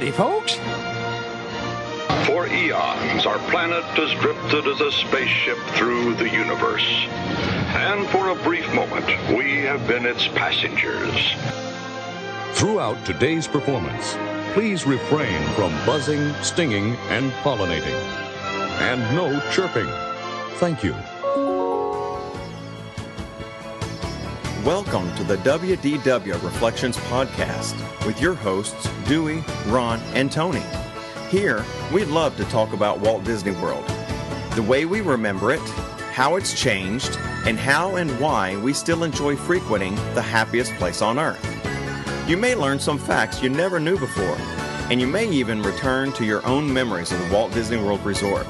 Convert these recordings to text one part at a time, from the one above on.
ready, folks? For eons, our planet has drifted as a spaceship through the universe. And for a brief moment, we have been its passengers. Throughout today's performance, please refrain from buzzing, stinging, and pollinating. And no chirping. Thank you. Welcome to the WDW Reflections Podcast with your hosts, Dewey, Ron, and Tony. Here, we'd love to talk about Walt Disney World, the way we remember it, how it's changed, and how and why we still enjoy frequenting the happiest place on Earth. You may learn some facts you never knew before, and you may even return to your own memories of the Walt Disney World Resort.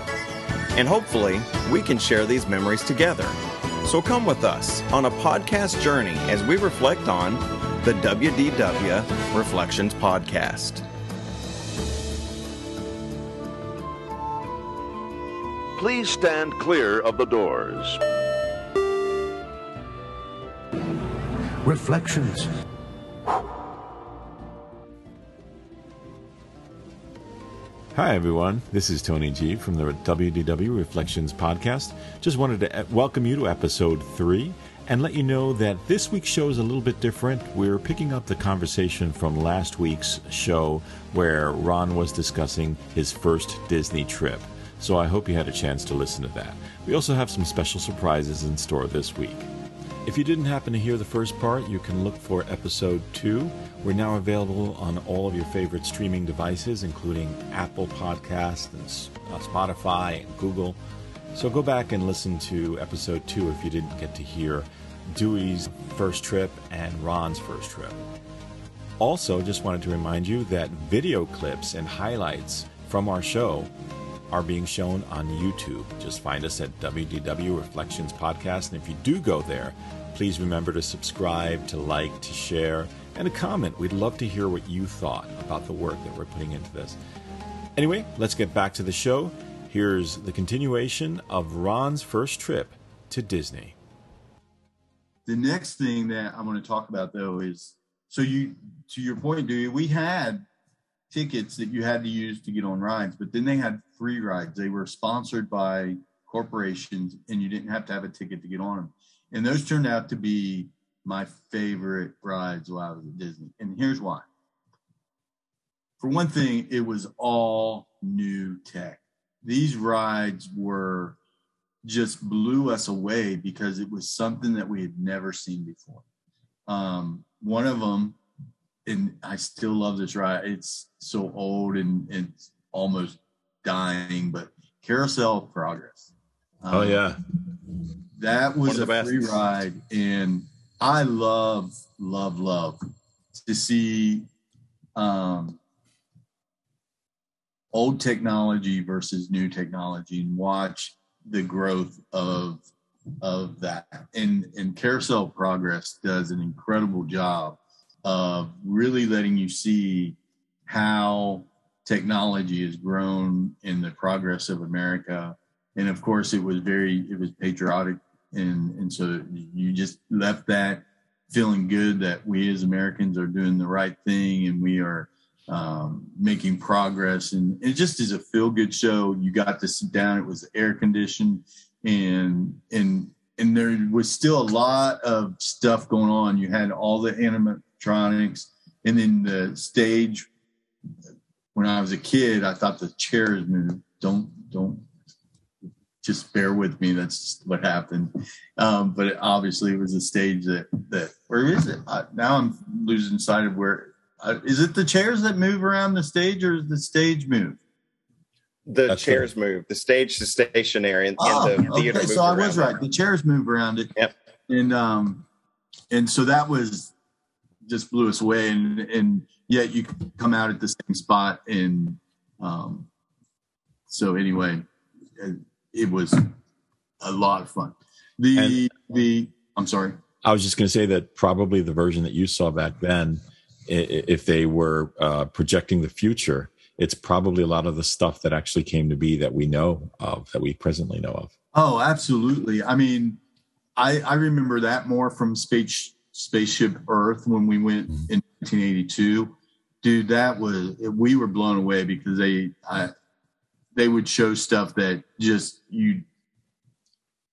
And hopefully, we can share these memories together. So come with us on a podcast journey as we reflect on the WDW Reflections Podcast. Please stand clear of the doors. Reflections. Hi, everyone. This is Tony G from the WDW Reflections Podcast. Just wanted to welcome you to episode 3 and let you know that this week's show is a little bit different. We're picking up the conversation from last week's show where Ron was discussing his first Disney trip. So I hope you had a chance to listen to that. We also have some special surprises in store this week. If you didn't happen to hear the first part, you can look for episode 2. We're now available on all of your favorite streaming devices, including Apple Podcasts and Spotify and Google. So go back and listen to episode 2 if you didn't get to hear Dewey's first trip and Ron's first trip. Also, just wanted to remind you that video clips and highlights from our show are being shown on YouTube. Just find us at WDW Reflections Podcast. And if you do go there, please remember to subscribe, to like, to share, and to comment. We'd love to hear what you thought about the work that we're putting into this. Anyway, let's get back to the show. Here's the continuation of Ron's first trip to Disney. The next thing that I'm going to talk about, though, is, so you, to your point, Dewey, we had tickets that you had to use to get on rides, but then they had free rides. They were sponsored by corporations, and you didn't have to have a ticket to get on them. And those turned out to be my favorite rides while I was at Disney. And here's why. For one thing, it was all new tech. These rides were just blew us away because it was something that we had never seen before. One of them, and I still love this ride, it's so old and it's almost dying, but Carousel Progress. Oh, yeah. That was a free ride, and I love to see old technology versus new technology and watch the growth of that. And Carousel Progress does an incredible job of really letting you see how technology has grown in the progress of America. And of course, it was patriotic. And so you just left that feeling good that we as Americans are doing the right thing and we are making progress. And it just is a feel-good show. You got to sit down. It was air conditioned, and there was still a lot of stuff going on. You had all the animatronics, and then the stage. When I was a kid, I thought the chairs moved. Don't. Just bear with me. That's just what happened. But obviously, it was a stage that. Where is it? Now I'm losing sight of where. Is it the chairs that move around the stage, or is the stage move? The chairs move. The stage is stationary, and the theater. Okay, so I was right. The chairs move around it. Yep. And so that was just blew us away, and yet you come out at the same spot, and so anyway, it was a lot of fun. I'm sorry. I was just going to say that probably the version that you saw back then, if they were projecting the future, it's probably a lot of the stuff that actually came to be that we know of, that we presently know of. Oh, absolutely. I mean, I remember that more from Spaceship Earth when we went in 1982. Dude, that was, we were blown away because they would show stuff that just you.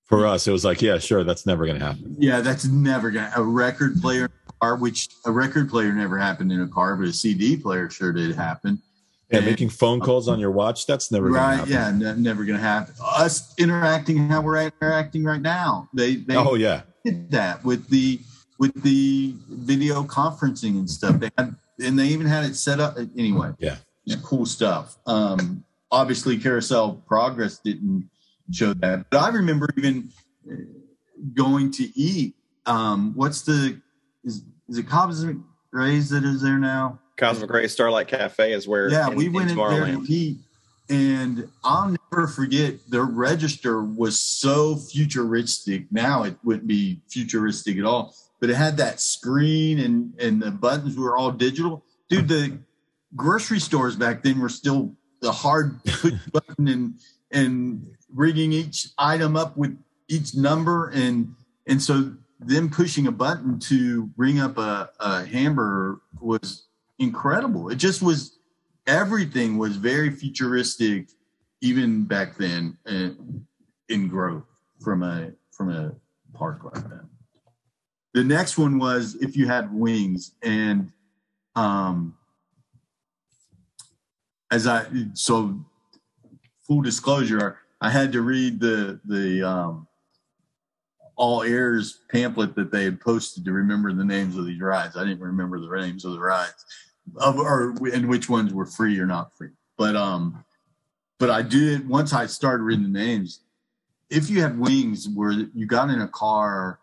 For us, it was like, yeah, sure, that's never going to happen. Yeah, that's never going to. A record player, which a record player never happened in a car, but a CD player sure did happen. Yeah, and making phone calls on your watch, that's never going to happen. Yeah, never going to happen. Us interacting how we're interacting right now. They oh, yeah. did that with the video conferencing and stuff. They had, and they even had it set up anyway. Yeah. It's cool stuff. Obviously, Carousel Progress didn't show that. But I remember even going to eat. What's the – is it Cosmic Ray's that is there now? Cosmic Ray's Starlight Cafe is where – yeah, we went in there to eat. And I'll never forget their register was so futuristic. Now it wouldn't be futuristic at all. But it had that screen and the buttons were all digital. Dude, the grocery stores back then were still the hard push button and rigging each item up with each number. And so them pushing a button to ring up a hamburger was incredible. It just was, everything was very futuristic even back then in growth from a park like that. The next one was If You Had Wings, and full disclosure, I had to read the all airs pamphlet that they had posted to remember the names of these rides. I didn't remember the names of the rides, and which ones were free or not free. But I did, once I started reading the names. If You Had Wings, where you got in a car.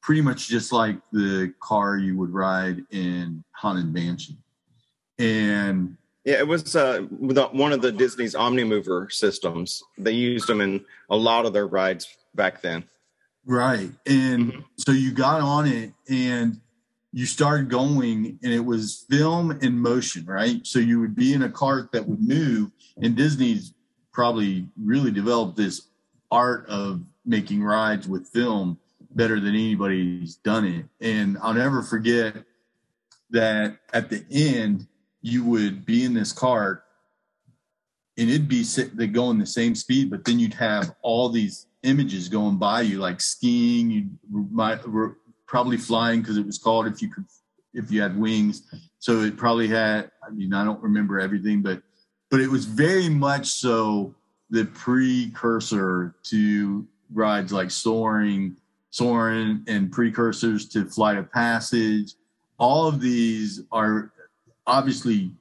Pretty much just like the car you would ride in Haunted Mansion. And yeah, it was one of the Disney's Omnimover systems. They used them in a lot of their rides back then. Right. And so you got on it and you started going, and it was film in motion, right? So you would be in a cart that would move, and Disney's probably really developed this art of making rides with film better than anybody's done it. And I'll never forget that at the end, you would be in this cart and it'd be going the same speed, but then you'd have all these images going by you, like skiing, you probably flying, because it was called If You Had Wings. So it probably had, I mean, I don't remember everything, but it was very much so the precursor to rides like Soarin' and precursors to Flight of Passage. All of these are obviously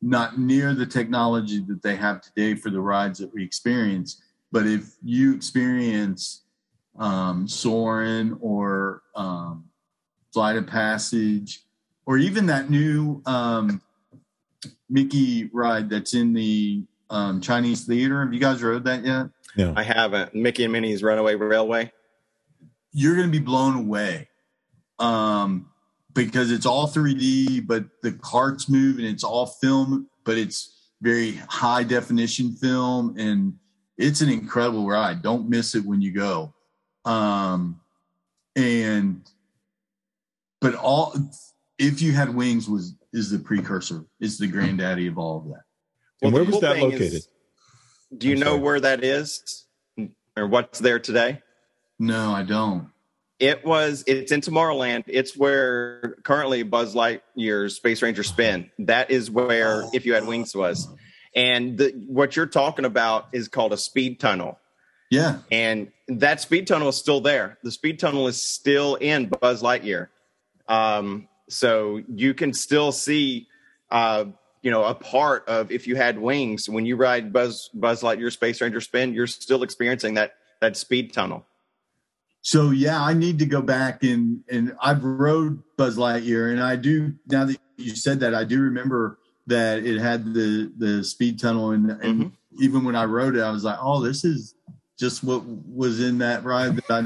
not near the technology that they have today for the rides that we experience. But if you experience Soarin' or Flight of Passage, or even that new Mickey ride that's in the Chinese Theater, have you guys rode that yet? Yeah, I haven't. Mickey and Minnie's Runaway Railway. You're going to be blown away because it's all 3D, but the carts move and it's all film, but it's very high definition film. And it's an incredible ride. Don't miss it when you go. But If You Had Wings is the precursor. It's the granddaddy of all of that. And where was that located? Do you know where that is or what's there today? No, I don't. It's in Tomorrowland. It's where currently Buzz Lightyear's Space Ranger Spin. That is where If You Had Wings was. And what you're talking about is called a speed tunnel. Yeah. And that speed tunnel is still there. The speed tunnel is still in Buzz Lightyear. So you can still see, a part of If You Had Wings. When you ride Buzz Lightyear Space Ranger Spin, you're still experiencing that speed tunnel. So, yeah, I need to go back and I've rode Buzz Lightyear, and I do, now that you said that, I do remember that it had the speed tunnel. And even when I rode it, I was like, oh, this is just what was in that ride that I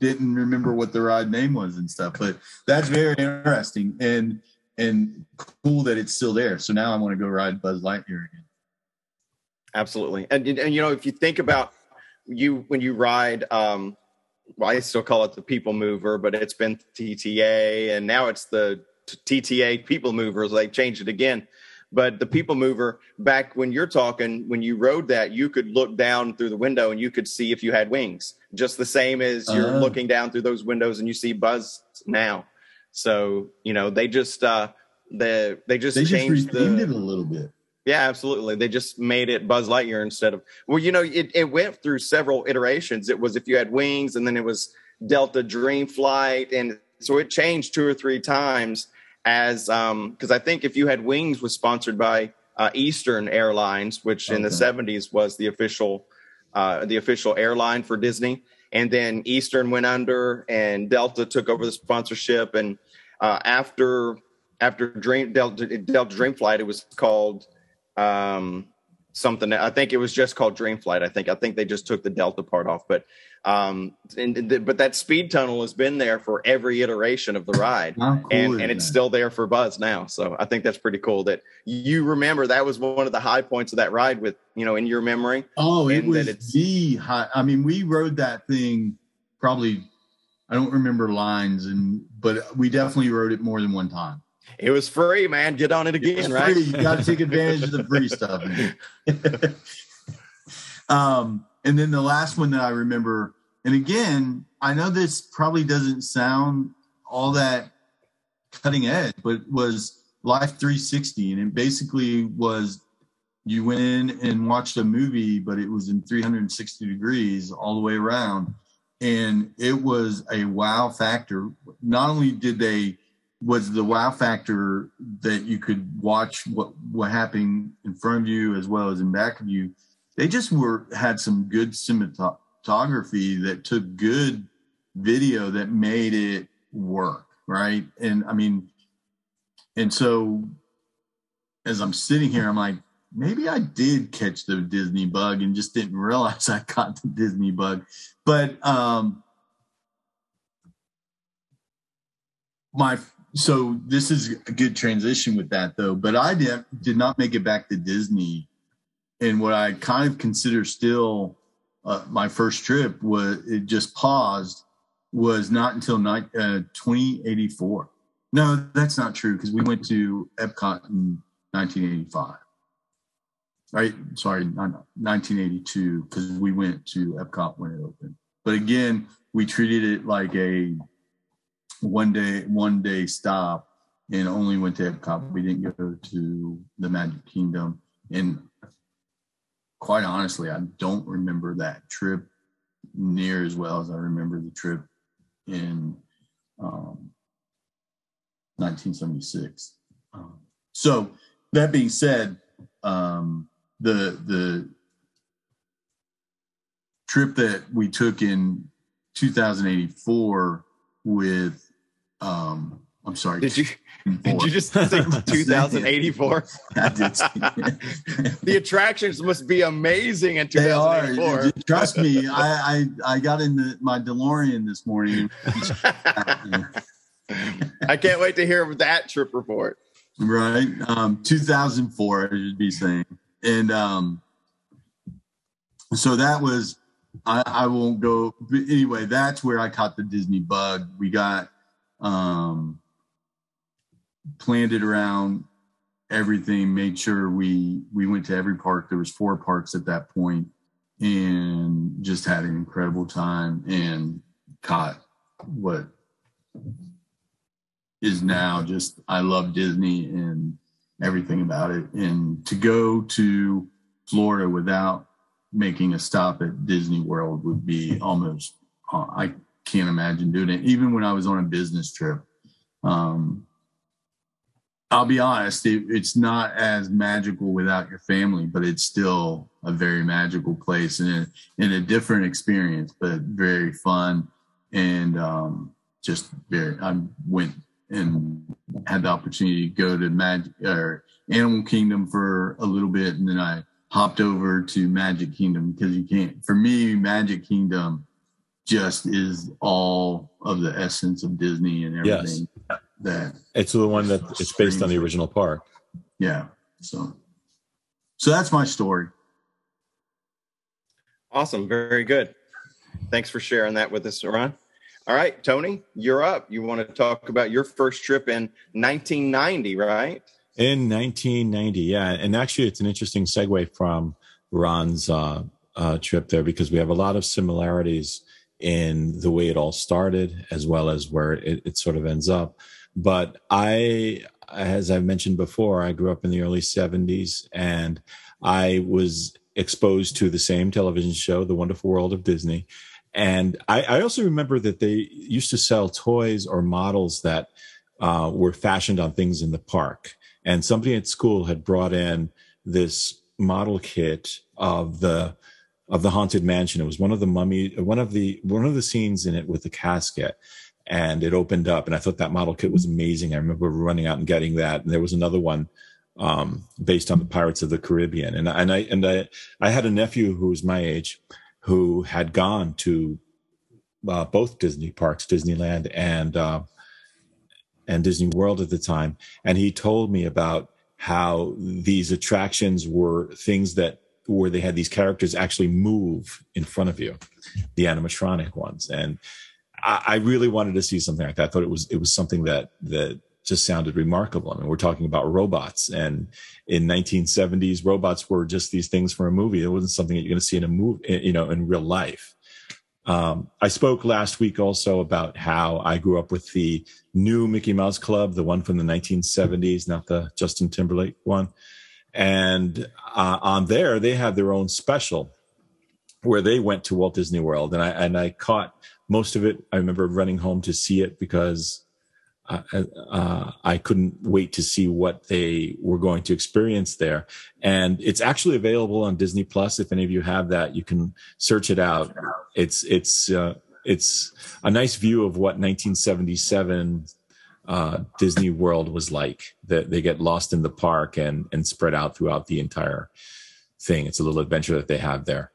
didn't remember what the ride name was and stuff. But that's very interesting and cool that it's still there. So now I want to go ride Buzz Lightyear again. Absolutely. And if you think about when you ride, well, I still call it the People Mover, but it's been TTA, and now it's the TTA people movers. They changed it again. But the people mover, back when you're talking, when you rode that, you could look down through the window and you could see If You Had Wings, just the same as you're looking down through those windows and you see Buzz now. So, you know, they just changed it a little bit. Yeah, absolutely. They just made it Buzz Lightyear instead of, well, you know, it went through several iterations. It was If You Had Wings, and then it was Delta Dream Flight. And so it changed two or three times, as because I think If You Had Wings was sponsored by Eastern Airlines, which in the 70s was the official airline for Disney. And then Eastern went under and Delta took over the sponsorship. And after Delta Dream Flight, it was called something. I think it was just called Dream Flight. I think they just took the Delta part off. But but that speed tunnel has been there for every iteration of the ride, and it's still there for Buzz now. So I think that's pretty cool that you remember that was one of the high points of that ride, with, you know, in your memory. Oh, it was the high. I mean, we rode that thing probably, I don't remember lines, but we definitely rode it more than one time. It was free, man. Get on it again, right? You got to take advantage of the free stuff. And then the last one that I remember, and again, I know this probably doesn't sound all that cutting edge, but it was Life 360. And it basically was, you went in and watched a movie, but it was in 360 degrees all the way around. And it was a wow factor. Not only was the wow factor that you could watch what happened in front of you as well as in back of you, they just had some good cinematography that took good video that made it work, right? And I mean, and so as I'm sitting here, I'm like, maybe I did catch the Disney bug and just didn't realize I caught the Disney bug. But so this is a good transition with that, though. But I did not make it back to Disney. And what I kind of consider still my first trip was not until 2084. No, that's not true, because we went to Epcot in 1985. Right? Sorry, 1982, because we went to Epcot when it opened. But again, we treated it like a one day stop and only went to Epcot. We didn't go to the Magic Kingdom. And quite honestly, I don't remember that trip near as well as I remember the trip in 1976. So that being said, the trip that we took in 2084 with I'm sorry. Did you just say 2084? I did. The attractions must be amazing in 2084. They are. Trust me, I got into my DeLorean this morning. I can't wait to hear that trip report. Right, 2004, I should be saying, and so that was. I won't go, but anyway, that's where I caught the Disney bug. We got planned it around everything, made sure we went to every park. There was 4 parks at that point, and just had an incredible time and caught what is now just, I love Disney and everything about it. And to go to Florida without making a stop at Disney World would be almost, I can't imagine doing it. Even when I was on a business trip, I'll be honest, it's not as magical without your family, but it's still a very magical place and a different experience, but very fun. And I went and had the opportunity to go to Animal Kingdom for a little bit, and then I hopped over to Magic Kingdom, because for me, Magic Kingdom just is all of the essence of Disney and everything. Yes. That it's the one that it's based on the original park. Yeah. So that's my story. Awesome. Very good. Thanks for sharing that with us, Ron. All right, Tony, you're up. You want to talk about your first trip in 1990, right? In 1990, yeah. And actually, it's an interesting segue from Ron's trip there, because we have a lot of similarities in the way it all started, as well as where it sort of ends up. But I, as I mentioned before, I grew up in the early 70s, and I was exposed to the same television show, The Wonderful World of Disney. And I also remember that they used to sell toys or models that were fashioned on things in the park. And somebody at school had brought in this model kit of the Haunted Mansion. It was one of the scenes in it with the casket, and it opened up. And I thought that model kit was amazing. I remember running out and getting that. And there was another one based on the Pirates of the Caribbean. And I had a nephew who was my age who had gone to both Disney parks, Disneyland and Disney World at the time. And he told me about how these attractions were things that where they had these characters actually move in front of you, the animatronic ones. And I really wanted to see something like that. I thought it was something that just sounded remarkable. I mean, we're talking about robots, and in 1970s, robots were just these things for a movie. It wasn't something that you're going to see in a movie, you know, in real life. I spoke last week also about how I grew up with the new Mickey Mouse Club, the one from the 1970s, not the Justin Timberlake one. And on there, they had their own special where they went to Walt Disney World, and I caught most of it. I remember running home to see it because I couldn't wait to see what they were going to experience there. And it's actually available on Disney Plus. If any of you have that, you can search it out. It's a nice view of what 1977 Disney World was like. That they get lost in the park and spread out throughout the entire thing. It's a little adventure that they have there.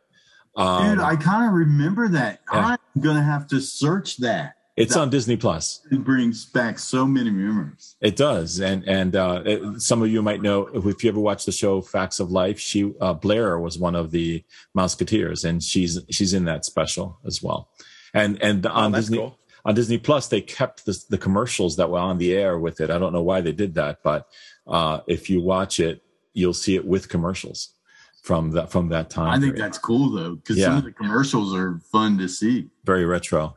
Dude, I kind of remember that. Yeah. I'm going to have to search that. It's on Disney Plus. It brings back so many memories. It does. And some of you might know, if you ever watched the show Facts of Life, Blair was one of the Mouseketeers, and she's in that special as well. And on Disney, cool. On Disney Plus, they kept the commercials that were on the air with it. I don't know why they did that, but if you watch it, you'll see it with commercials from that time. I think that's cool, though, because some of the commercials are fun to see. Very retro.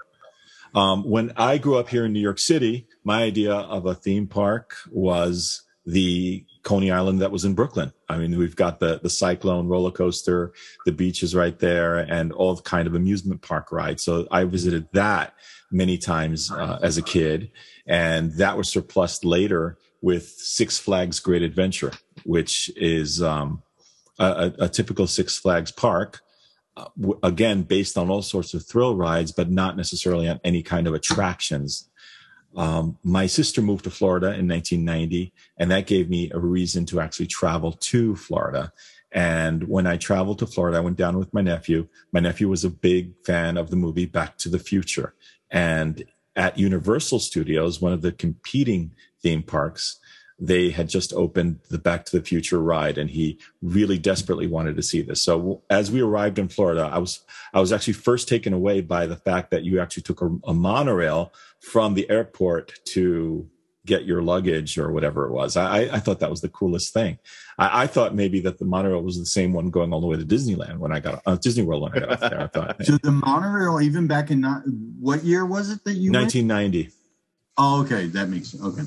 When I grew up here in New York City, my idea of a theme park was the Coney Island that was in Brooklyn. I mean, we've got the Cyclone roller coaster, the beach is right there, and all kind of amusement park rides. So I visited that many times as a kid, and that was surpassed later with Six Flags Great Adventure, which is a typical Six Flags park. Again, based on all sorts of thrill rides, but not necessarily on any kind of attractions. My sister moved to Florida in 1990, and that gave me a reason to actually travel to Florida. And when I traveled to Florida, I went down with my nephew. My nephew was a big fan of the movie Back to the Future. And at Universal Studios, one of the competing theme parks, they had just opened the Back to the Future ride, and he really desperately wanted to see this. So as we arrived in Florida, I was actually first taken away by the fact that you actually took a monorail from the airport to get your luggage or whatever it was. I thought that was the coolest thing. I thought maybe that the monorail was the same one going all the way to Disneyland when I got Disney World when I got there. I thought. So the monorail, even back in what year was it that you 1990? Went? Oh, okay, that makes sense. Okay.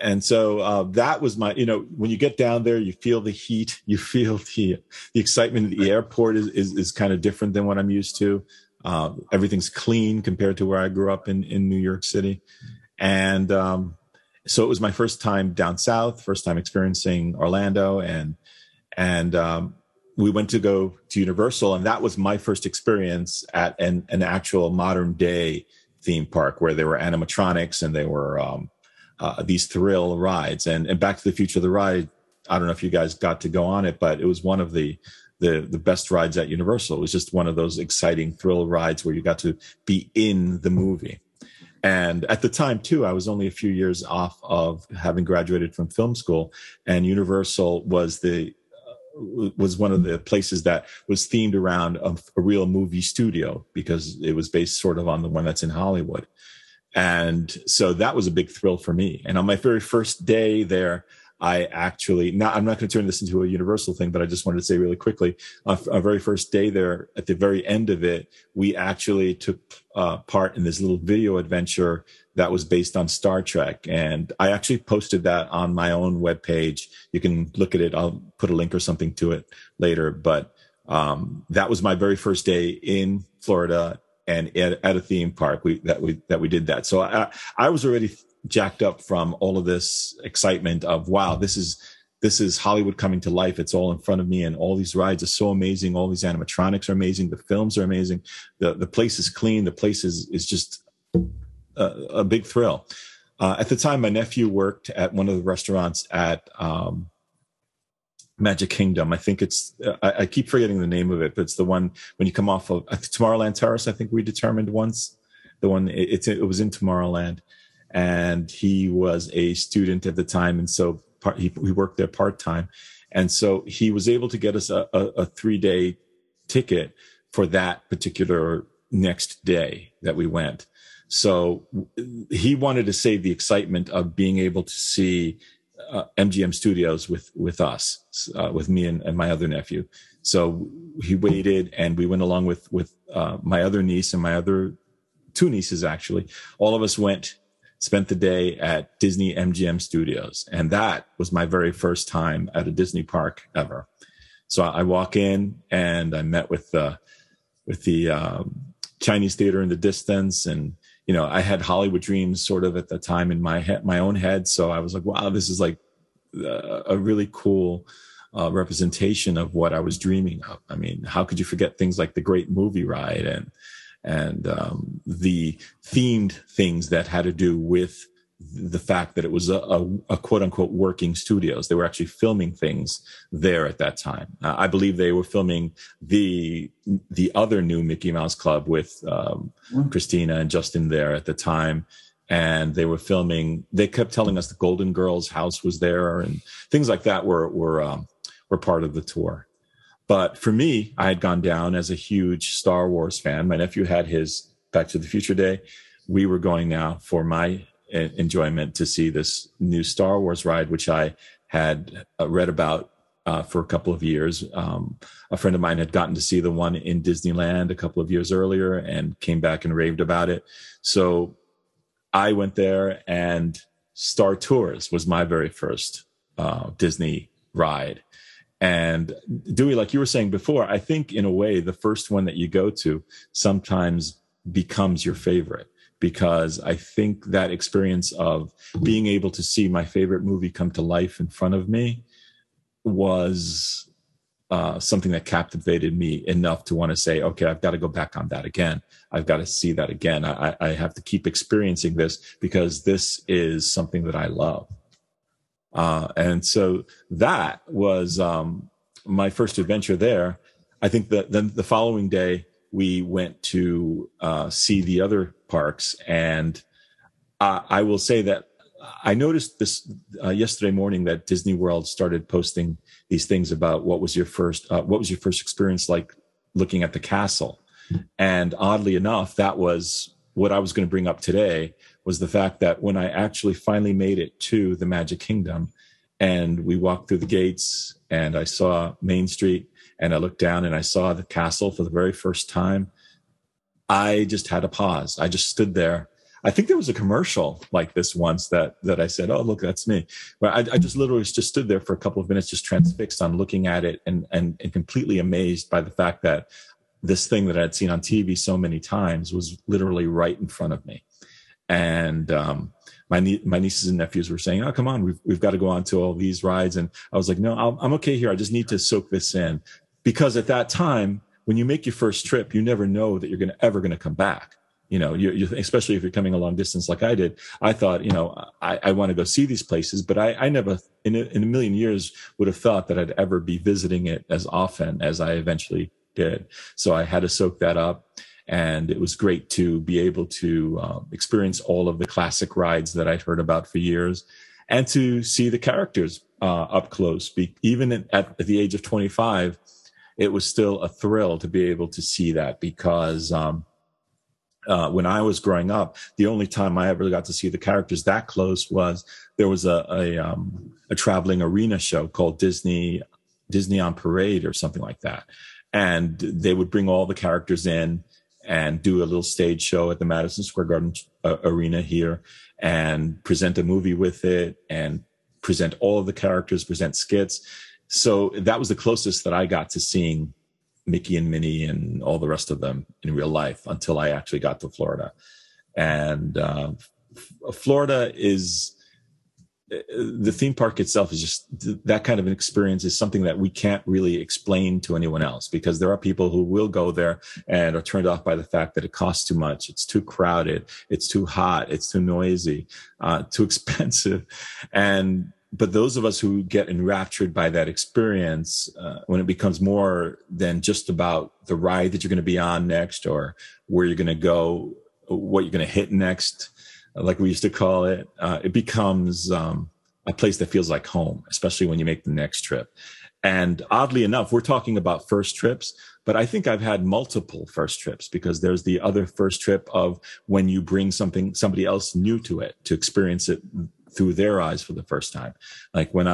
And so that was my, you know, when you get down there, you feel the heat, you feel the excitement. The airport is kind of different than what I'm used to. Everything's clean compared to where I grew up in New York City. And so it was my first time down south, first time experiencing Orlando. And we went to go to Universal, and that was my first experience at an actual modern day theme park where there were animatronics and they were, these thrill rides and Back to the Future, the ride. I don't know if you guys got to go on it, but it was one of the best rides at Universal. It was just one of those exciting thrill rides where you got to be in the movie. And at the time too, I was only a few years off of having graduated from film school, and Universal was the was one of the places that was themed around a real movie studio, because it was based sort of on the one that's in Hollywood. And so that was a big thrill for me. And on my very first day there, I actually, I'm not going to turn this into a Universal thing, but I just wanted to say really quickly, our very first day there, at the very end of it, we actually took part in this little video adventure that was based on Star Trek. And I actually posted that on my own webpage. You can look at it. I'll put a link or something to it later. But that was my very first day in Florida and at a theme park that we did that. So I was already jacked up from all of this excitement of, wow, this is Hollywood coming to life. It's all in front of me. And all these rides are so amazing. All these animatronics are amazing. The films are amazing. The place is clean. The place is just a big thrill. At the time, my nephew worked at one of the restaurants at Magic Kingdom. I think it's, I keep forgetting the name of it, but it's the one when you come off of Tomorrowland Terrace. I think we determined once the one it was in Tomorrowland. And he was a student at the time, and so he worked there part-time. And so he was able to get us a three-day ticket for that particular next day that we went. So he wanted to save the excitement of being able to see MGM Studios with us, with me and my other nephew. So he waited, and we went along with my other niece and my other two nieces, actually. All of us went, spent the day at Disney MGM Studios. And that was my very first time at a Disney park ever. So I walk in and I met with the Chinese Theater in the distance. And, you know, I had Hollywood dreams sort of at the time in my own head. So I was like, wow, this is like a really cool representation of what I was dreaming of. I mean, how could you forget things like the Great Movie Ride and the themed things that had to do with the fact that it was a quote unquote working studios. They were actually filming things there at that time. I believe they were filming the other new Mickey Mouse Club with Christina and Justin there at the time. And they were filming, they kept telling us the Golden Girls house was there, and things like that were part of the tour. But for me, I had gone down as a huge Star Wars fan. My nephew had his Back to the Future day. We were going now for my enjoyment to see this new Star Wars ride, which I had read about for a couple of years. A friend of mine had gotten to see the one in Disneyland a couple of years earlier and came back and raved about it. So I went there, and Star Tours was my very first Disney ride. And Dewey, like you were saying before, I think in a way, the first one that you go to sometimes becomes your favorite, because I think that experience of being able to see my favorite movie come to life in front of me was something that captivated me enough to want to say, okay, I've got to go back on that again. I've got to see that again. I have to keep experiencing this, because this is something that I love. And so that was my first adventure there. I think that then the following day we went to see the other parks. And I will say that I noticed this yesterday morning that Disney World started posting these things about what was your first experience like looking at the castle. And oddly enough, that was what I was going to bring up today, was the fact that when I actually finally made it to the Magic Kingdom and we walked through the gates and I saw Main Street and I looked down and I saw the castle for the very first time, I just had a pause. I just stood there. I think there was a commercial like this once that I said, oh, look, that's me. But I just literally just stood there for a couple of minutes, just transfixed on looking at it and completely amazed by the fact that this thing that I had seen on TV so many times was literally right in front of me. And my nieces and nephews were saying, oh, come on, we've got to go on to all these rides. And I was like, no, I'm okay here. I just need to soak this in. Because at that time, when you make your first trip, you never know that you're ever going to come back. You know, especially if you're coming a long distance like I did. I thought, you know, I want to go see these places, but I never in a million years would have thought that I'd ever be visiting it as often as I eventually did. So I had to soak that up, and it was great to be able to experience all of the classic rides that I'd heard about for years, and to see the characters up close. Even at the age of 25, it was still a thrill to be able to see that, because when I was growing up, the only time I ever got to see the characters that close was there was a traveling arena show called Disney on Parade or something like that. And they would bring all the characters in and do a little stage show at the Madison Square Garden arena here, and present a movie with it, and present all of the characters, present skits. So that was the closest that I got to seeing Mickey and Minnie and all the rest of them in real life, until I actually got to Florida. And Florida is, the theme park itself is just, that kind of an experience is something that we can't really explain to anyone else, because there are people who will go there and are turned off by the fact that it costs too much. It's too crowded. It's too hot. It's too noisy, too expensive. But those of us who get enraptured by that experience, when it becomes more than just about the ride that you're going to be on next, or where you're going to go, what you're going to hit next, like we used to call it, it becomes a place that feels like home, especially when you make the next trip. And oddly enough, we're talking about first trips, but I think I've had multiple first trips, because there's the other first trip of when you bring somebody else new to it, to experience it through their eyes for the first time. Like when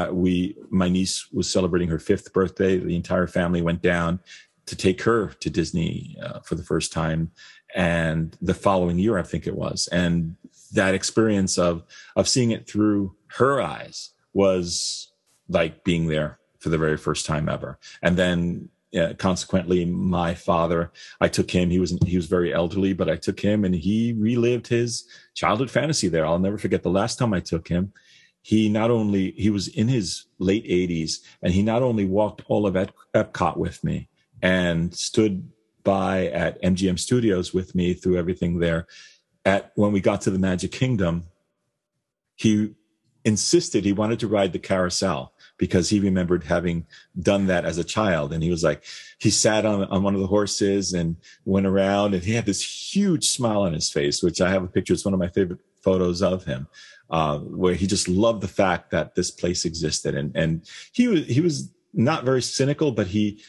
my niece was celebrating her 5th birthday, the entire family went down to take her to Disney for the first time. And the following year, I think it was. And that experience of seeing it through her eyes was like being there for the very first time ever. And then consequently, my father, I took him. He was very elderly, but I took him, and he relived his childhood fantasy there. I'll never forget the last time I took him. He was in his late 80s, and he not only walked all of Epcot with me and stood by at MGM Studios with me through everything there. When we got to the Magic Kingdom, he insisted he wanted to ride the carousel, because he remembered having done that as a child. And he was like, he sat on one of the horses and went around, and he had this huge smile on his face, which I have a picture. It's one of my favorite photos of him, where he just loved the fact that this place existed. And he was not very cynical, but he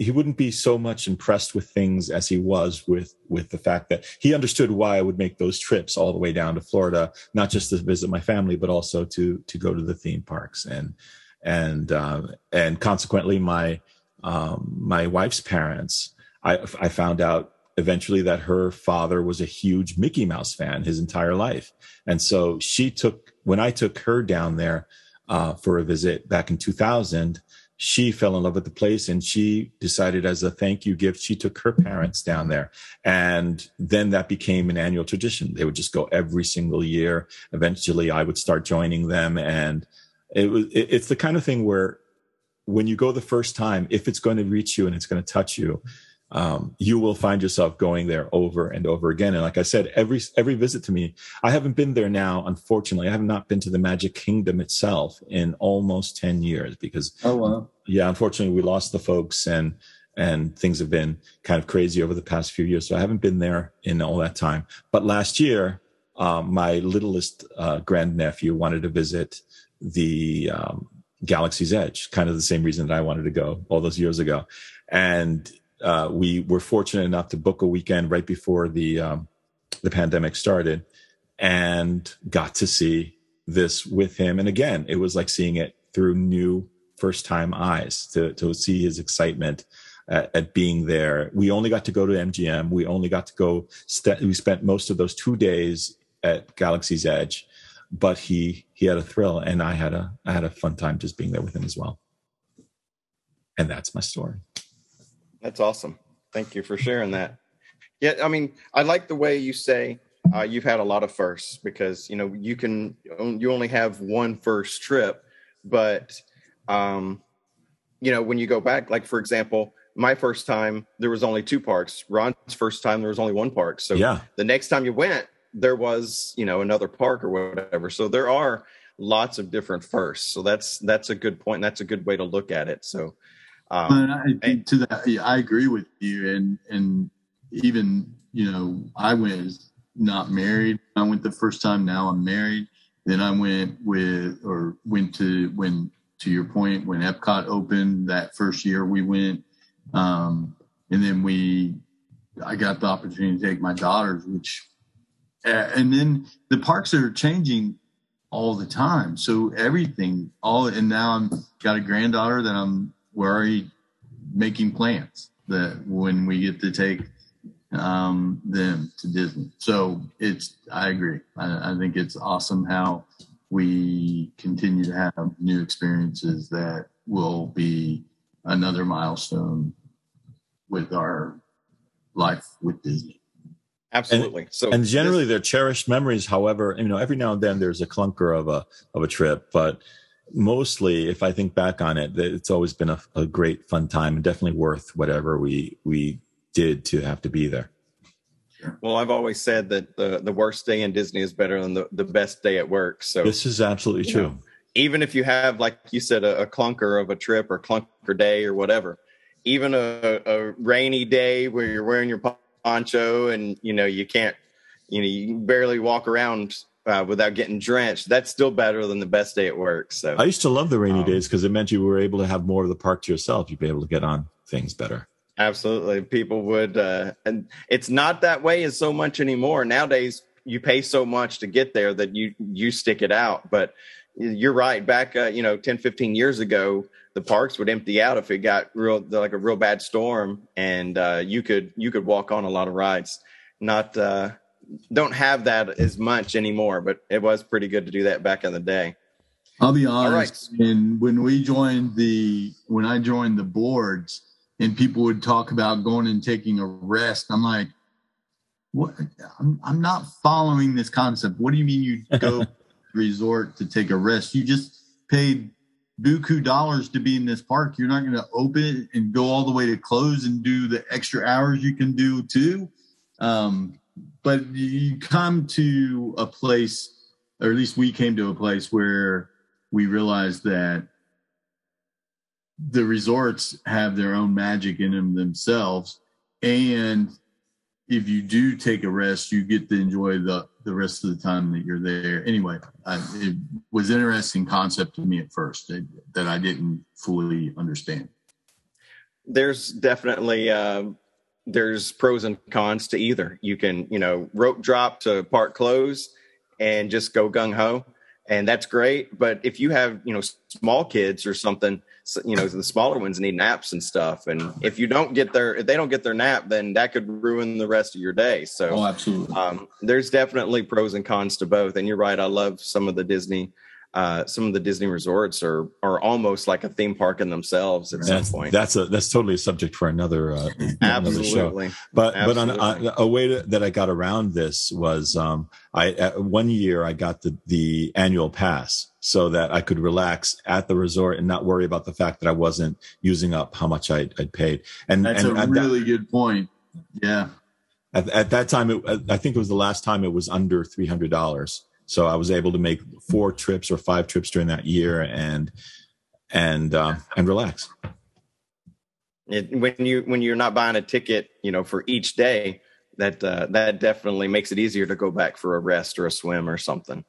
wouldn't be so much impressed with things as he was with the fact that he understood why I would make those trips all the way down to Florida, not just to visit my family, but also to go to the theme parks. And consequently, my wife's parents, I found out eventually that her father was a huge Mickey Mouse fan his entire life. And so when I took her down there for a visit back in 2000, she fell in love with the place, and she decided, as a thank you gift, she took her parents down there. And then that became an annual tradition. They would just go every single year. Eventually I would start joining them. And it's the kind of thing where when you go the first time, if it's going to reach you and it's going to touch you, you will find yourself going there over and over again. And like I said, every visit to me, I haven't been there now, unfortunately. I have not been to the Magic Kingdom itself in almost 10 years because, oh, wow. Yeah, unfortunately, we lost the folks and things have been kind of crazy over the past few years. So I haven't been there in all that time. But last year, my littlest grandnephew wanted to visit the Galaxy's Edge, kind of the same reason that I wanted to go all those years ago. And we were fortunate enough to book a weekend right before the pandemic started, and got to see this with him. And again, it was like seeing it through new first time eyes, to see his excitement at being there. We only got to go to MGM. We only got to go, we spent most of those 2 days at Galaxy's Edge, but he had a thrill, and I had a fun time just being there with him as well. And that's my story. That's awesome. Thank you for sharing that. Yeah, I mean, I like the way you say you've had a lot of firsts, because, you know, you only have one first trip, but, you know, when you go back, like, for example, my first time, there was only 2 parks. Ron's first time, there was only 1 park. So yeah. The next time you went, there was, you know, another park or whatever. So there are lots of different firsts. So that's a good point. That's a good way to look at it. So. I agree with you, and even, you know, I was not married. I went the first time. Now I'm married, Then I went to your point, when Epcot opened that first year we went, and then I got the opportunity to take my daughters, and then the parks are changing all the time. So everything, and now I've got a granddaughter that we're already making plans that when we get to take them to Disney. So I agree. I think it's awesome how we continue to have new experiences that will be another milestone with our life with Disney. Absolutely. And generally they're cherished memories. However, every now and then there's a clunker of a trip, but mostly if I think back on it, it's always been a great fun time and definitely worth whatever we did to have to be there. Well, I've always said that the worst day in Disney is better than the best day at work. So this is absolutely true. Even if you have, like you said, a clunker of a trip or clunker day or whatever, even a rainy day where you're wearing your poncho and, you can barely walk around without getting drenched, that's still better than the best day at work. So I used to love the rainy days because it meant you were able to have more of the park to yourself. You'd be able to get on things better. Absolutely. People would, and it's not that way as so much anymore. Nowadays, you pay so much to get there that you stick it out. But you're right. Back, 10, 15 years ago, the parks would empty out if it got like a real bad storm, and you could walk on a lot of rides. Don't have that as much anymore, but it was pretty good to do that back in the day. I'll be honest. Right. And when I joined the boards, and people would talk about going and taking a rest, I'm like, what? I'm not following this concept. What do you mean you go resort to take a rest? You just paid buku dollars to be in this park. You're not going to open it and go all the way to close and do the extra hours you can do too. But you come to a place, or at least we came to a place where we realized that the resorts have their own magic in them themselves. And if you do take a rest, you get to enjoy the rest of the time that you're there. Anyway, it was an interesting concept to me at first that I didn't fully understand. There's definitely, there's pros and cons to either. You can, rope drop to park close and just go gung-ho. And that's great. But if you have, small kids or something, the smaller ones need naps and stuff. And if they don't get their nap, then that could ruin the rest of your day. So absolutely. There's definitely pros and cons to both. And you're right. I love some of the Disney resorts are almost like a theme park in themselves at some point. That's totally a subject for another absolutely show. But a way that I got around this was one year I got the annual pass so that I could relax at the resort and not worry about the fact that I wasn't using up how much I'd paid. And that's a really good point. Yeah. At that time, I think it was the last time it was under $300. So I was able to make 4 trips or 5 trips during that year and relax. When you're not buying a ticket, for each day, that definitely makes it easier to go back for a rest or a swim or something.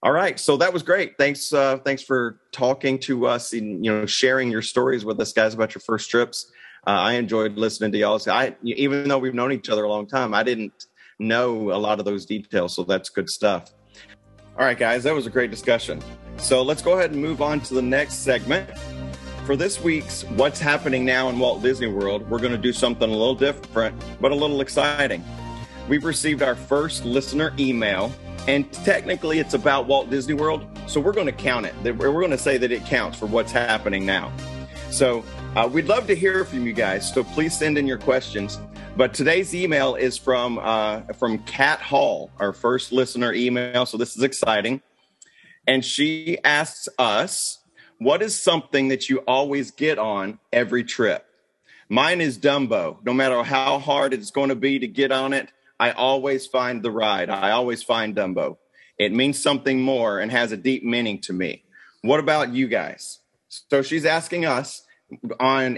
All right, so that was great. Thanks, thanks for talking to us and sharing your stories with us, guys, about your first trips. I enjoyed listening to y'all. Even though we've known each other a long time, I didn't know a lot of those details, so that's good stuff. All right, guys, that was a great discussion. So let's go ahead and move on to the next segment. For this week's What's Happening Now in Walt Disney World, we're going to do something a little different, but a little exciting. We've received our first listener email, and technically it's about Walt Disney World, so we're going to count it. We're going to say that it counts for What's Happening Now. So we'd love to hear from you guys, so please send in your questions. But today's email is from Kat Hall, our first listener email. So this is exciting. And she asks us, what is something that you always get on every trip? Mine is Dumbo. No matter how hard it's going to be to get on it, I always find the ride. I always find Dumbo. It means something more and has a deep meaning to me. What about you guys? So she's asking us on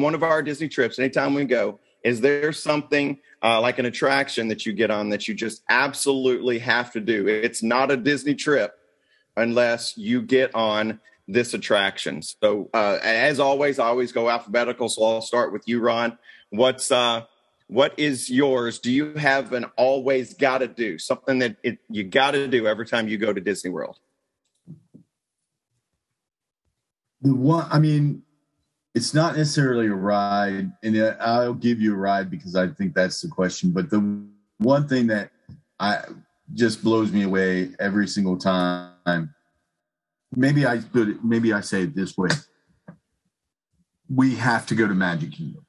one of our Disney trips, anytime we go, is there something like an attraction that you get on that you just absolutely have to do. It's not a Disney trip unless you get on this attraction. So as always, I always go alphabetical. So I'll start with you, Ron. What is yours? Do you have an always got to do, something that you got to do every time you go to Disney World? The one, I mean, it's not necessarily a ride, and I'll give you a ride because I think that's the question. But the one thing that just blows me away every single time, maybe I say it this way: we have to go to Magic Kingdom.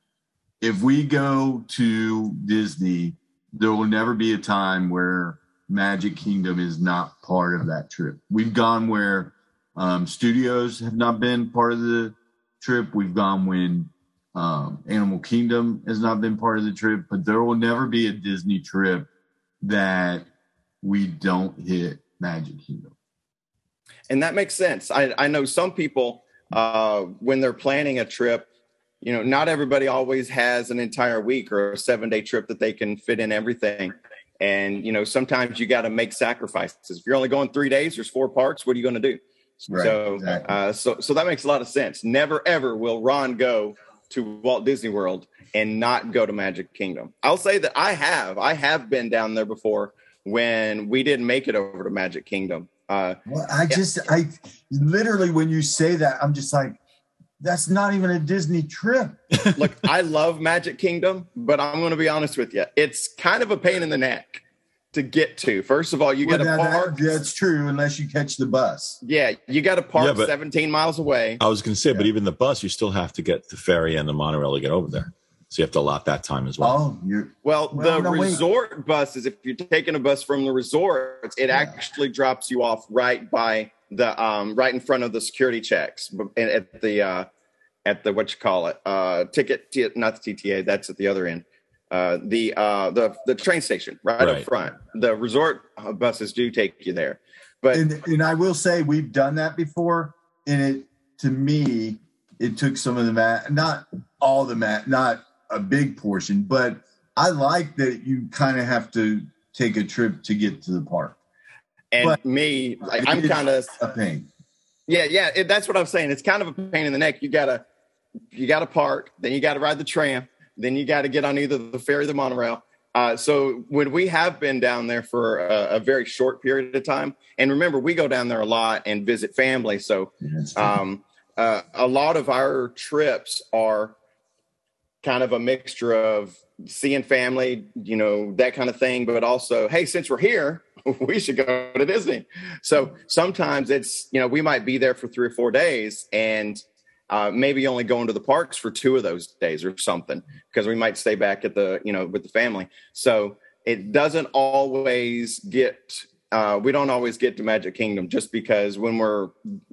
If we go to Disney, there will never be a time where Magic Kingdom is not part of that trip. We've gone where studios have not been part of the trip. We've gone when Animal Kingdom has not been part of the trip, but there will never be a Disney trip that we don't hit Magic Kingdom. And that makes sense. I know some people, when they're planning a trip, you know, not everybody always has an entire week or a 7-day trip that they can fit in everything. And, you know, sometimes you got to make sacrifices. If you're only going 3 days, there's 4 parks, what are you going to do? Right, so, exactly. So that makes a lot of sense. Never, ever will Ron go to Walt Disney World and not go to Magic Kingdom. I'll say that I have been down there before when we didn't make it over to Magic Kingdom. I literally, when you say that, I'm just like, that's not even a Disney trip. Look, I love Magic Kingdom, but I'm going to be honest with you. It's kind of a pain in the neck to get to. First of all, you got to park. That's true, unless you catch the bus. Yeah, you got to park 17 miles away. I was going to say, but even the bus, you still have to get the ferry and the monorail to get over there. So you have to allot that time as well. Oh, resort buses, if you're taking a bus from the resort, it actually drops you off right by the right in front of the security checks at the not the TTA, that's at the other end. The train station right up front. The resort buses do take you there, but and I will say we've done that before. And it took some of the not a big portion, but I like that you kind of have to take a trip to get to the park. And I'm kind of a pain. Yeah, that's what I'm saying. It's kind of a pain in the neck. You gotta park, then you gotta ride the tram. Then you got to get on either the ferry or the monorail. So when we have been down there for a very short period of time, and remember, we go down there a lot and visit family. So a lot of our trips are kind of a mixture of seeing family, you know, that kind of thing. But also, hey, since we're here, we should go to Disney. So sometimes it's, you know, we might be there for 3 or 4 days and maybe only going to the parks for 2 of those days or something, because we might stay back at the, you know, with the family. So it doesn't always we don't always get to Magic Kingdom, just because when we're,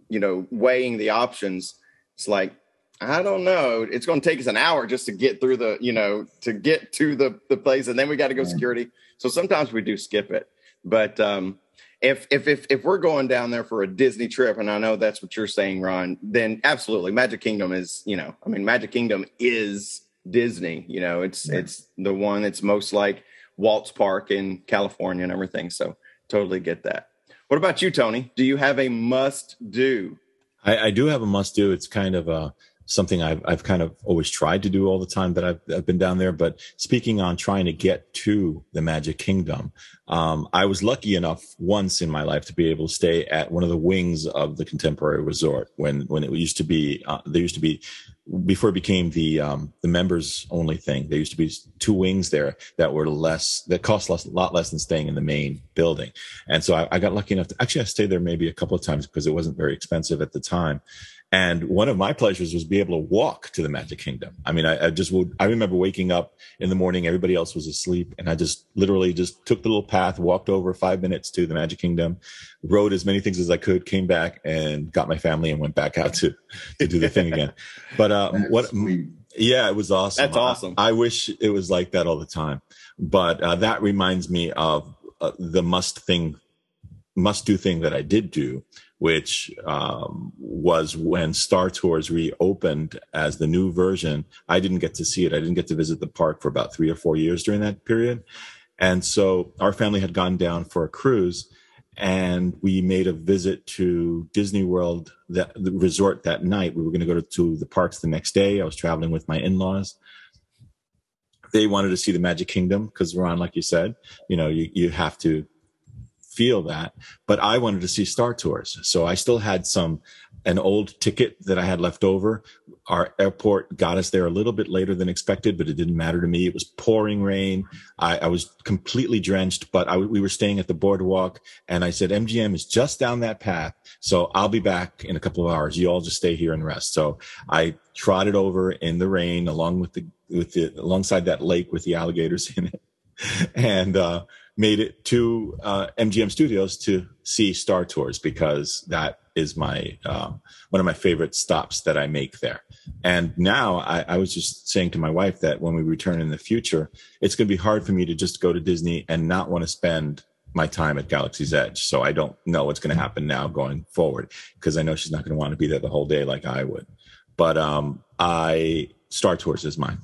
you know, weighing the options, it's like, I don't know, it's going to take us an hour just to get through the, you know, to get to the place. And then we got to go security. So sometimes we do skip it. But, if we're going down there for a Disney trip, and I know that's what you're saying, Ron, then absolutely Magic Kingdom is, you know, I mean, Magic Kingdom is Disney, you know, it's the one that's most like Walt's Park in California and everything. So totally get that. What about you, Tony? Do you have a must do? I do have a must do. It's kind of something I've kind of always tried to do all the time that I've been down there. But speaking on trying to get to the Magic Kingdom, I was lucky enough once in my life to be able to stay at one of the wings of the Contemporary Resort when it used to be, there used to be, before it became the members only thing, there used to be 2 wings there that were a lot less than staying in the main building. And so I got lucky enough to actually, I stayed there maybe a couple of times because it wasn't very expensive at the time. And one of my pleasures was be able to walk to the Magic Kingdom. I mean, I remember waking up in the morning, everybody else was asleep, and I just literally just took the little path, walked over 5 minutes to the Magic Kingdom, rode as many things as I could, came back and got my family and went back out to do the thing again. But it was awesome. That's awesome. I wish it was like that all the time. But that reminds me of the must do thing that I did do, which was when Star Tours reopened as the new version. I didn't get to see it. I didn't get to visit the park for about 3 or 4 years during that period. And so our family had gone down for a cruise, and we made a visit to Disney World, the resort, that night. We were going to go to the parks the next day. I was traveling with my in-laws. They wanted to see the Magic Kingdom because, Ron, like you said, you know, you have to feel that. But I wanted to see Star Tours. So I still had an old ticket that I had left over. Our airport got us there a little bit later than expected, but it didn't matter to me. It was pouring rain. I was completely drenched, but we were staying at the boardwalk, and I said, MGM is just down that path. So I'll be back in a couple of hours. You all just stay here and rest. So I trotted over in the rain along alongside that lake with the alligators in it, and made it to MGM Studios to see Star Tours, because that is my one of my favorite stops that I make there. And now I was just saying to my wife that when we return in the future, it's going to be hard for me to just go to Disney and not want to spend my time at Galaxy's Edge. So I don't know what's going to happen now going forward, because I know she's not going to want to be there the whole day like I would. But Star Tours is mine.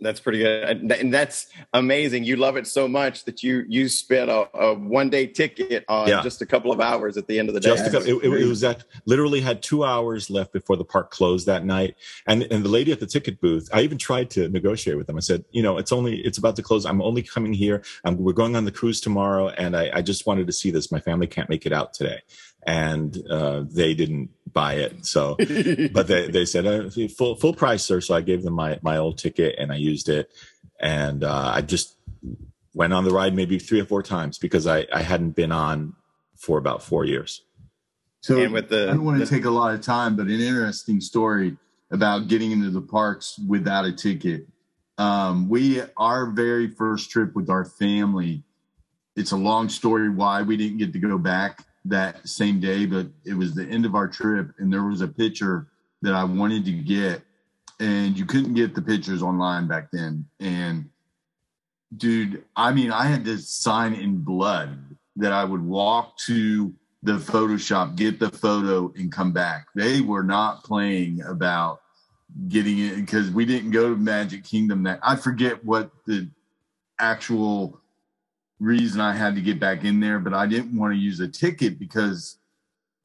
That's pretty good. And that's amazing. You love it so much that you spent a one-day ticket on just a couple of hours at the end of the day. It was that literally had 2 hours left before the park closed that night. And the lady at the ticket booth, I even tried to negotiate with them. I said, you know, it's about to close. I'm only coming here. We're going on the cruise tomorrow, and I just wanted to see this. My family can't make it out today. And they didn't buy it. So, but they said, full price, sir. So I gave them my old ticket, and I used it. And I just went on the ride maybe 3 or 4 times, because I hadn't been on for about 4 years. So I don't want to take a lot of time, but an interesting story about getting into the parks without a ticket. Our very first trip with our family, it's a long story why we didn't get to go back that same day, but it was the end of our trip, and there was a picture that I wanted to get, and you couldn't get the pictures online back then. And dude, I mean, I had to sign in blood that I would walk to the Photoshop, get the photo, and come back. They were not playing about getting it, because we didn't go to Magic Kingdom that, I forget what the actual reason I had to get back in there, but I didn't want to use a ticket because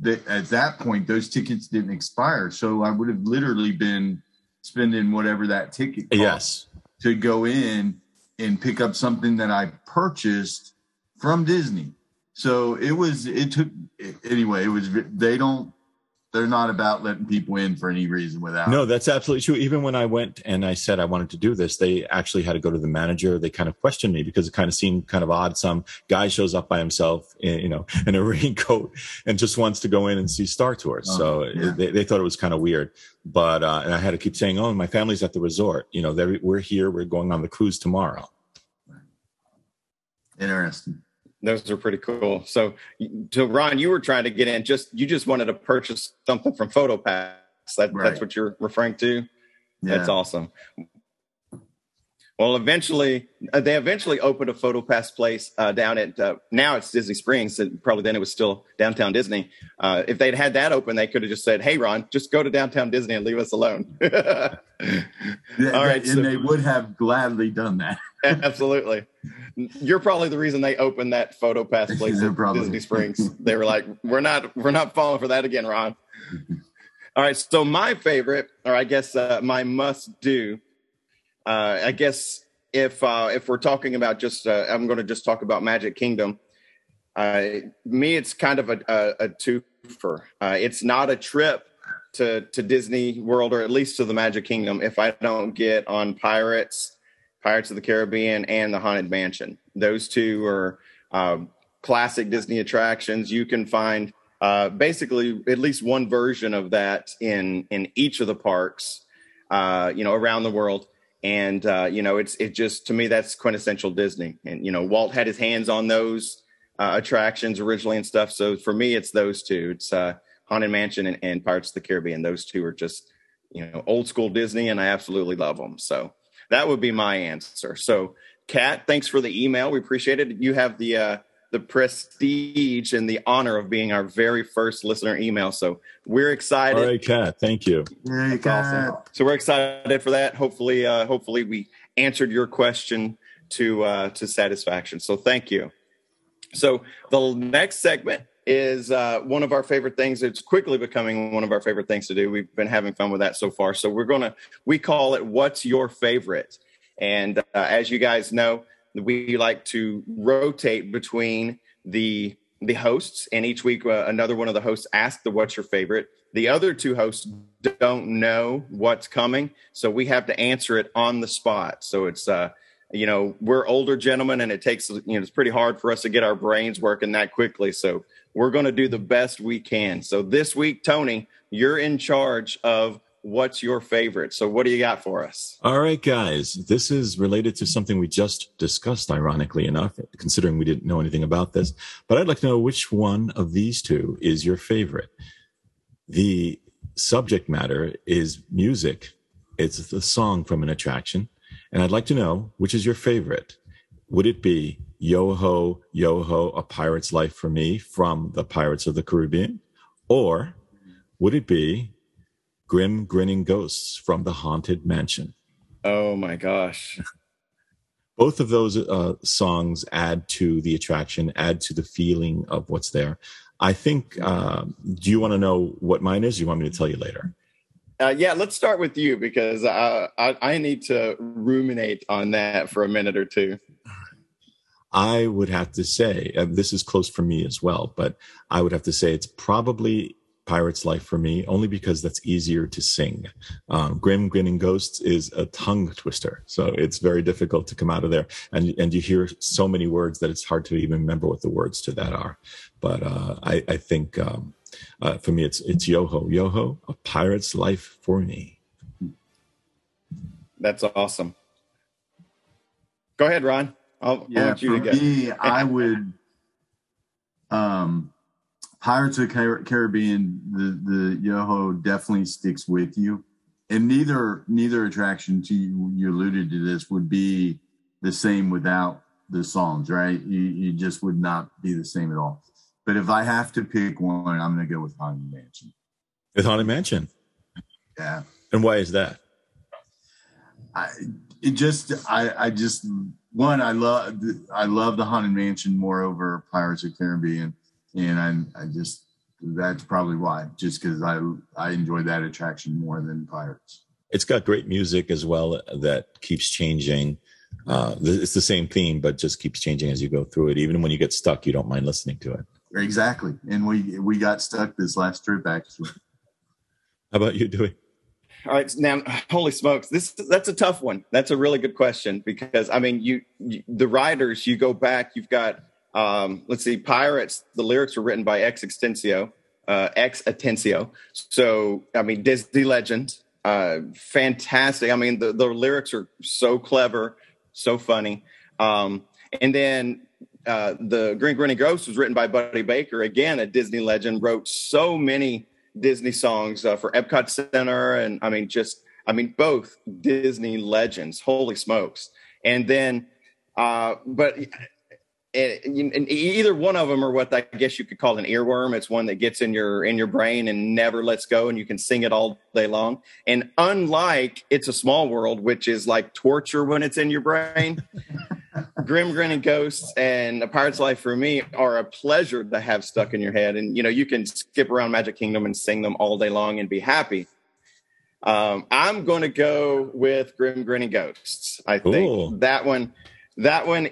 at that point, those tickets didn't expire. So I would have literally been spending whatever that ticket cost to go in and pick up something that I purchased from Disney. So they're not about letting people in for any reason without. No, that's absolutely true. Even when I went and I said I wanted to do this, they actually had to go to the manager. They kind of questioned me because it kind of seemed kind of odd. Some guy shows up by himself, in a raincoat, and just wants to go in and see Star Tours. They thought it was kind of weird. But and I had to keep saying, "Oh, my family's at the resort. You know, we're here. We're going on the cruise tomorrow." Interesting. Those are pretty cool. So, to Ron, you were trying to get in. You just wanted to purchase something from PhotoPass. That's what you're referring to. Yeah. That's awesome. Well, they eventually opened a PhotoPass place down at. Now it's Disney Springs, and probably then it was still Downtown Disney. If they'd had that open, they could have just said, "Hey, Ron, just go to Downtown Disney and leave us alone." All right, and they would have gladly done that. Absolutely. You're probably the reason they opened that PhotoPass place at Disney Springs. They were like, we're not falling for that again, Ron. All right. So my favorite, or I guess my must do, I guess if we're talking about I'm going to just talk about Magic Kingdom. Me, it's kind of a twofer. It's not a trip to Disney World, or at least to the Magic Kingdom, if I don't get on Pirates of the Caribbean and the Haunted Mansion. Those two are classic Disney attractions. You can find basically at least one version of that in each of the parks, around the world. And, it's just, to me, that's quintessential Disney. And, Walt had his hands on those attractions originally and stuff. So for me, it's those two. It's Haunted Mansion and Pirates of the Caribbean. Those two are just, old school Disney, and I absolutely love them. So that would be my answer. So, Kat, thanks for the email. We appreciate it. You have the the prestige and the honor of being our very first listener email. So we're excited. All right, Kat, thank you. That's awesome. So we're excited for that. Hopefully, hopefully we answered your question to satisfaction. So thank you. So the next segment is one of our favorite things. It's quickly becoming one of our favorite things to do. We've been having fun with that so far. So we're going to, we call it What's Your Favorite? And as you guys know, we like to rotate between the hosts, and each week another one of the hosts asks the What's Your Favorite. The other two hosts don't know what's coming, so we have to answer it on the spot. So it's, you know, we're older gentlemen, and it takes, you know, it's pretty hard for us to get our brains working that quickly. So we're going to do the best we can. So this week, Tony, you're in charge of What's Your Favorite. So what do you got for us? All right, guys. This is related to something we just discussed, ironically enough, considering we didn't know anything about this. But I'd like to know which one of these two is your favorite. The subject matter is music. It's the song from an attraction. And I'd like to know, which is your favorite? Would it be Yo-Ho, Yo-Ho, A Pirate's Life for Me from the Pirates of the Caribbean? Or would it be Grim Grinning Ghosts from the Haunted Mansion? Oh, my gosh. Both of those songs add to the attraction, add to the feeling of what's there. I think, do you want to know what mine is? Or do you want me to tell you later? Yeah, let's start with you, because I need to ruminate on that for a minute or two. I would have to say, and this is close for me as well, but I would have to say it's probably Pirate's Life for me, only because that's easier to sing. Grim Grinning Ghosts is a tongue twister, so it's very difficult to come out of there. And you hear so many words that it's hard to even remember what the words to that are. But I think for me, it's Yo-Ho, Yo-Ho, A Pirate's Life for Me. That's awesome. Go ahead, Ron. I'll let you go. For me, I would... Pirates of the Caribbean, the Yo-Ho definitely sticks with you. And neither attraction, to you alluded to this, would be the same without the songs, right? You just would not be the same at all. But if I have to pick one, I'm going to go with Haunted Mansion. With Haunted Mansion? Yeah. And why is that? I love the Haunted Mansion more over Pirates of the Caribbean. And I just, that's probably why, just because I enjoy that attraction more than Pirates. It's got great music as well that keeps changing. It's the same theme, but just keeps changing as you go through it. Even when you get stuck, you don't mind listening to it. Exactly. And we got stuck this last trip, actually. How about you, Dewey? All right. Now, holy smokes. That's a tough one. That's a really good question, because, I mean, you the riders, you go back, you've got... let's see, Pirates, the lyrics were written by X Atencio. So, I mean, Disney legend, fantastic. I mean, the lyrics are so clever, so funny. And then the Green Grinning Ghost was written by Buddy Baker, again, a Disney legend, wrote so many Disney songs for Epcot Center. And I mean, both Disney legends, holy smokes. And then, and either one of them are what I guess you could call an earworm. It's one that gets in your brain and never lets go, and you can sing it all day long. And unlike It's a Small World, which is like torture when it's in your brain, Grim Grinning Ghosts and A Pirate's Life for Me are a pleasure to have stuck in your head. And, you know, you can skip around Magic Kingdom and sing them all day long and be happy. I'm going to go with Grim Grinning Ghosts. I think Ooh. that one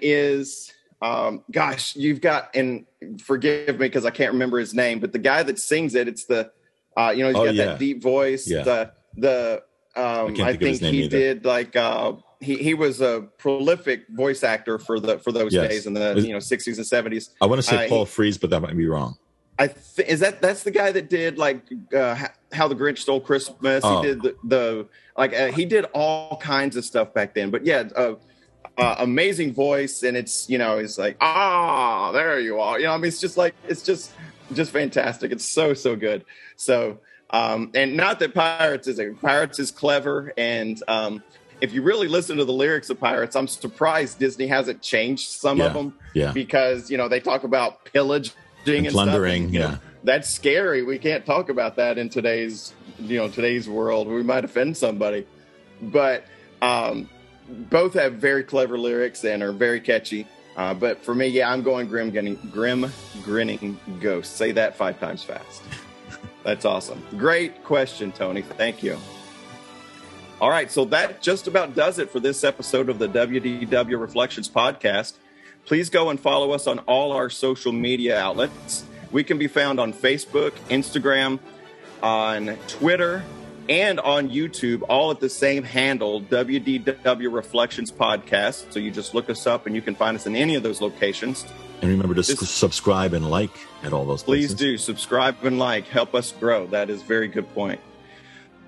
is... gosh, you've got, and forgive me because I can't remember his name, but the guy that sings it, it's the, you know, he's got that deep voice. Yeah. I think he did like, he was a prolific voice actor for those days in the 60s and 70s. I want to say Paul Frees, but that might be wrong. That's the guy that did like How the Grinch Stole Christmas. Oh. He did he did all kinds of stuff back then. But yeah. Amazing voice, and it's, you know, it's like, ah, there you are. You know, I mean, it's just fantastic. It's so, so good. So, and not that Pirates is clever, and if you really listen to the lyrics of Pirates, I'm surprised Disney hasn't changed some of them because, you know, they talk about pillaging and plundering. Stuff, and, you know, that's scary. We can't talk about that in today's, you know, today's world. We might offend somebody, but both have very clever lyrics and are very catchy. But for me, I'm going grim grinning ghost. Say that 5 times fast. That's awesome. Great question, Tony. Thank you. All right, so that just about does it for this episode of the WDW Reflections Podcast. Please go and follow us on all our social media outlets. We can be found on Facebook, Instagram, on Twitter, and on YouTube, all at the same handle, WDW Reflections Podcast. So you just look us up and you can find us in any of those locations. And remember to subscribe and like at all those places. Please do. Subscribe and like. Help us grow. That is a very good point.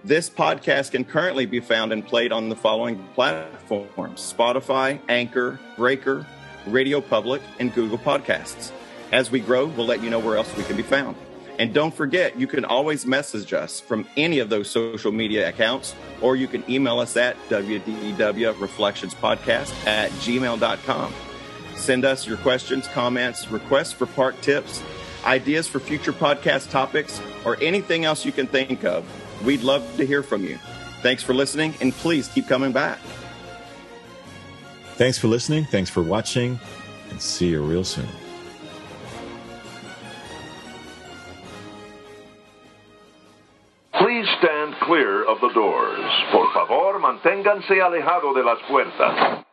This podcast can currently be found and played on the following platforms: Spotify, Anchor, Breaker, Radio Public, and Google Podcasts. As we grow, we'll let you know where else we can be found. And don't forget, you can always message us from any of those social media accounts, or you can email us at wdewreflectionspodcast@gmail.com. Send us your questions, comments, requests for park tips, ideas for future podcast topics, or anything else you can think of. We'd love to hear from you. Thanks for listening, and please keep coming back. Thanks for listening. Thanks for watching, and see you real soon. Please stand clear of the doors. Por favor, manténganse alejado de las puertas.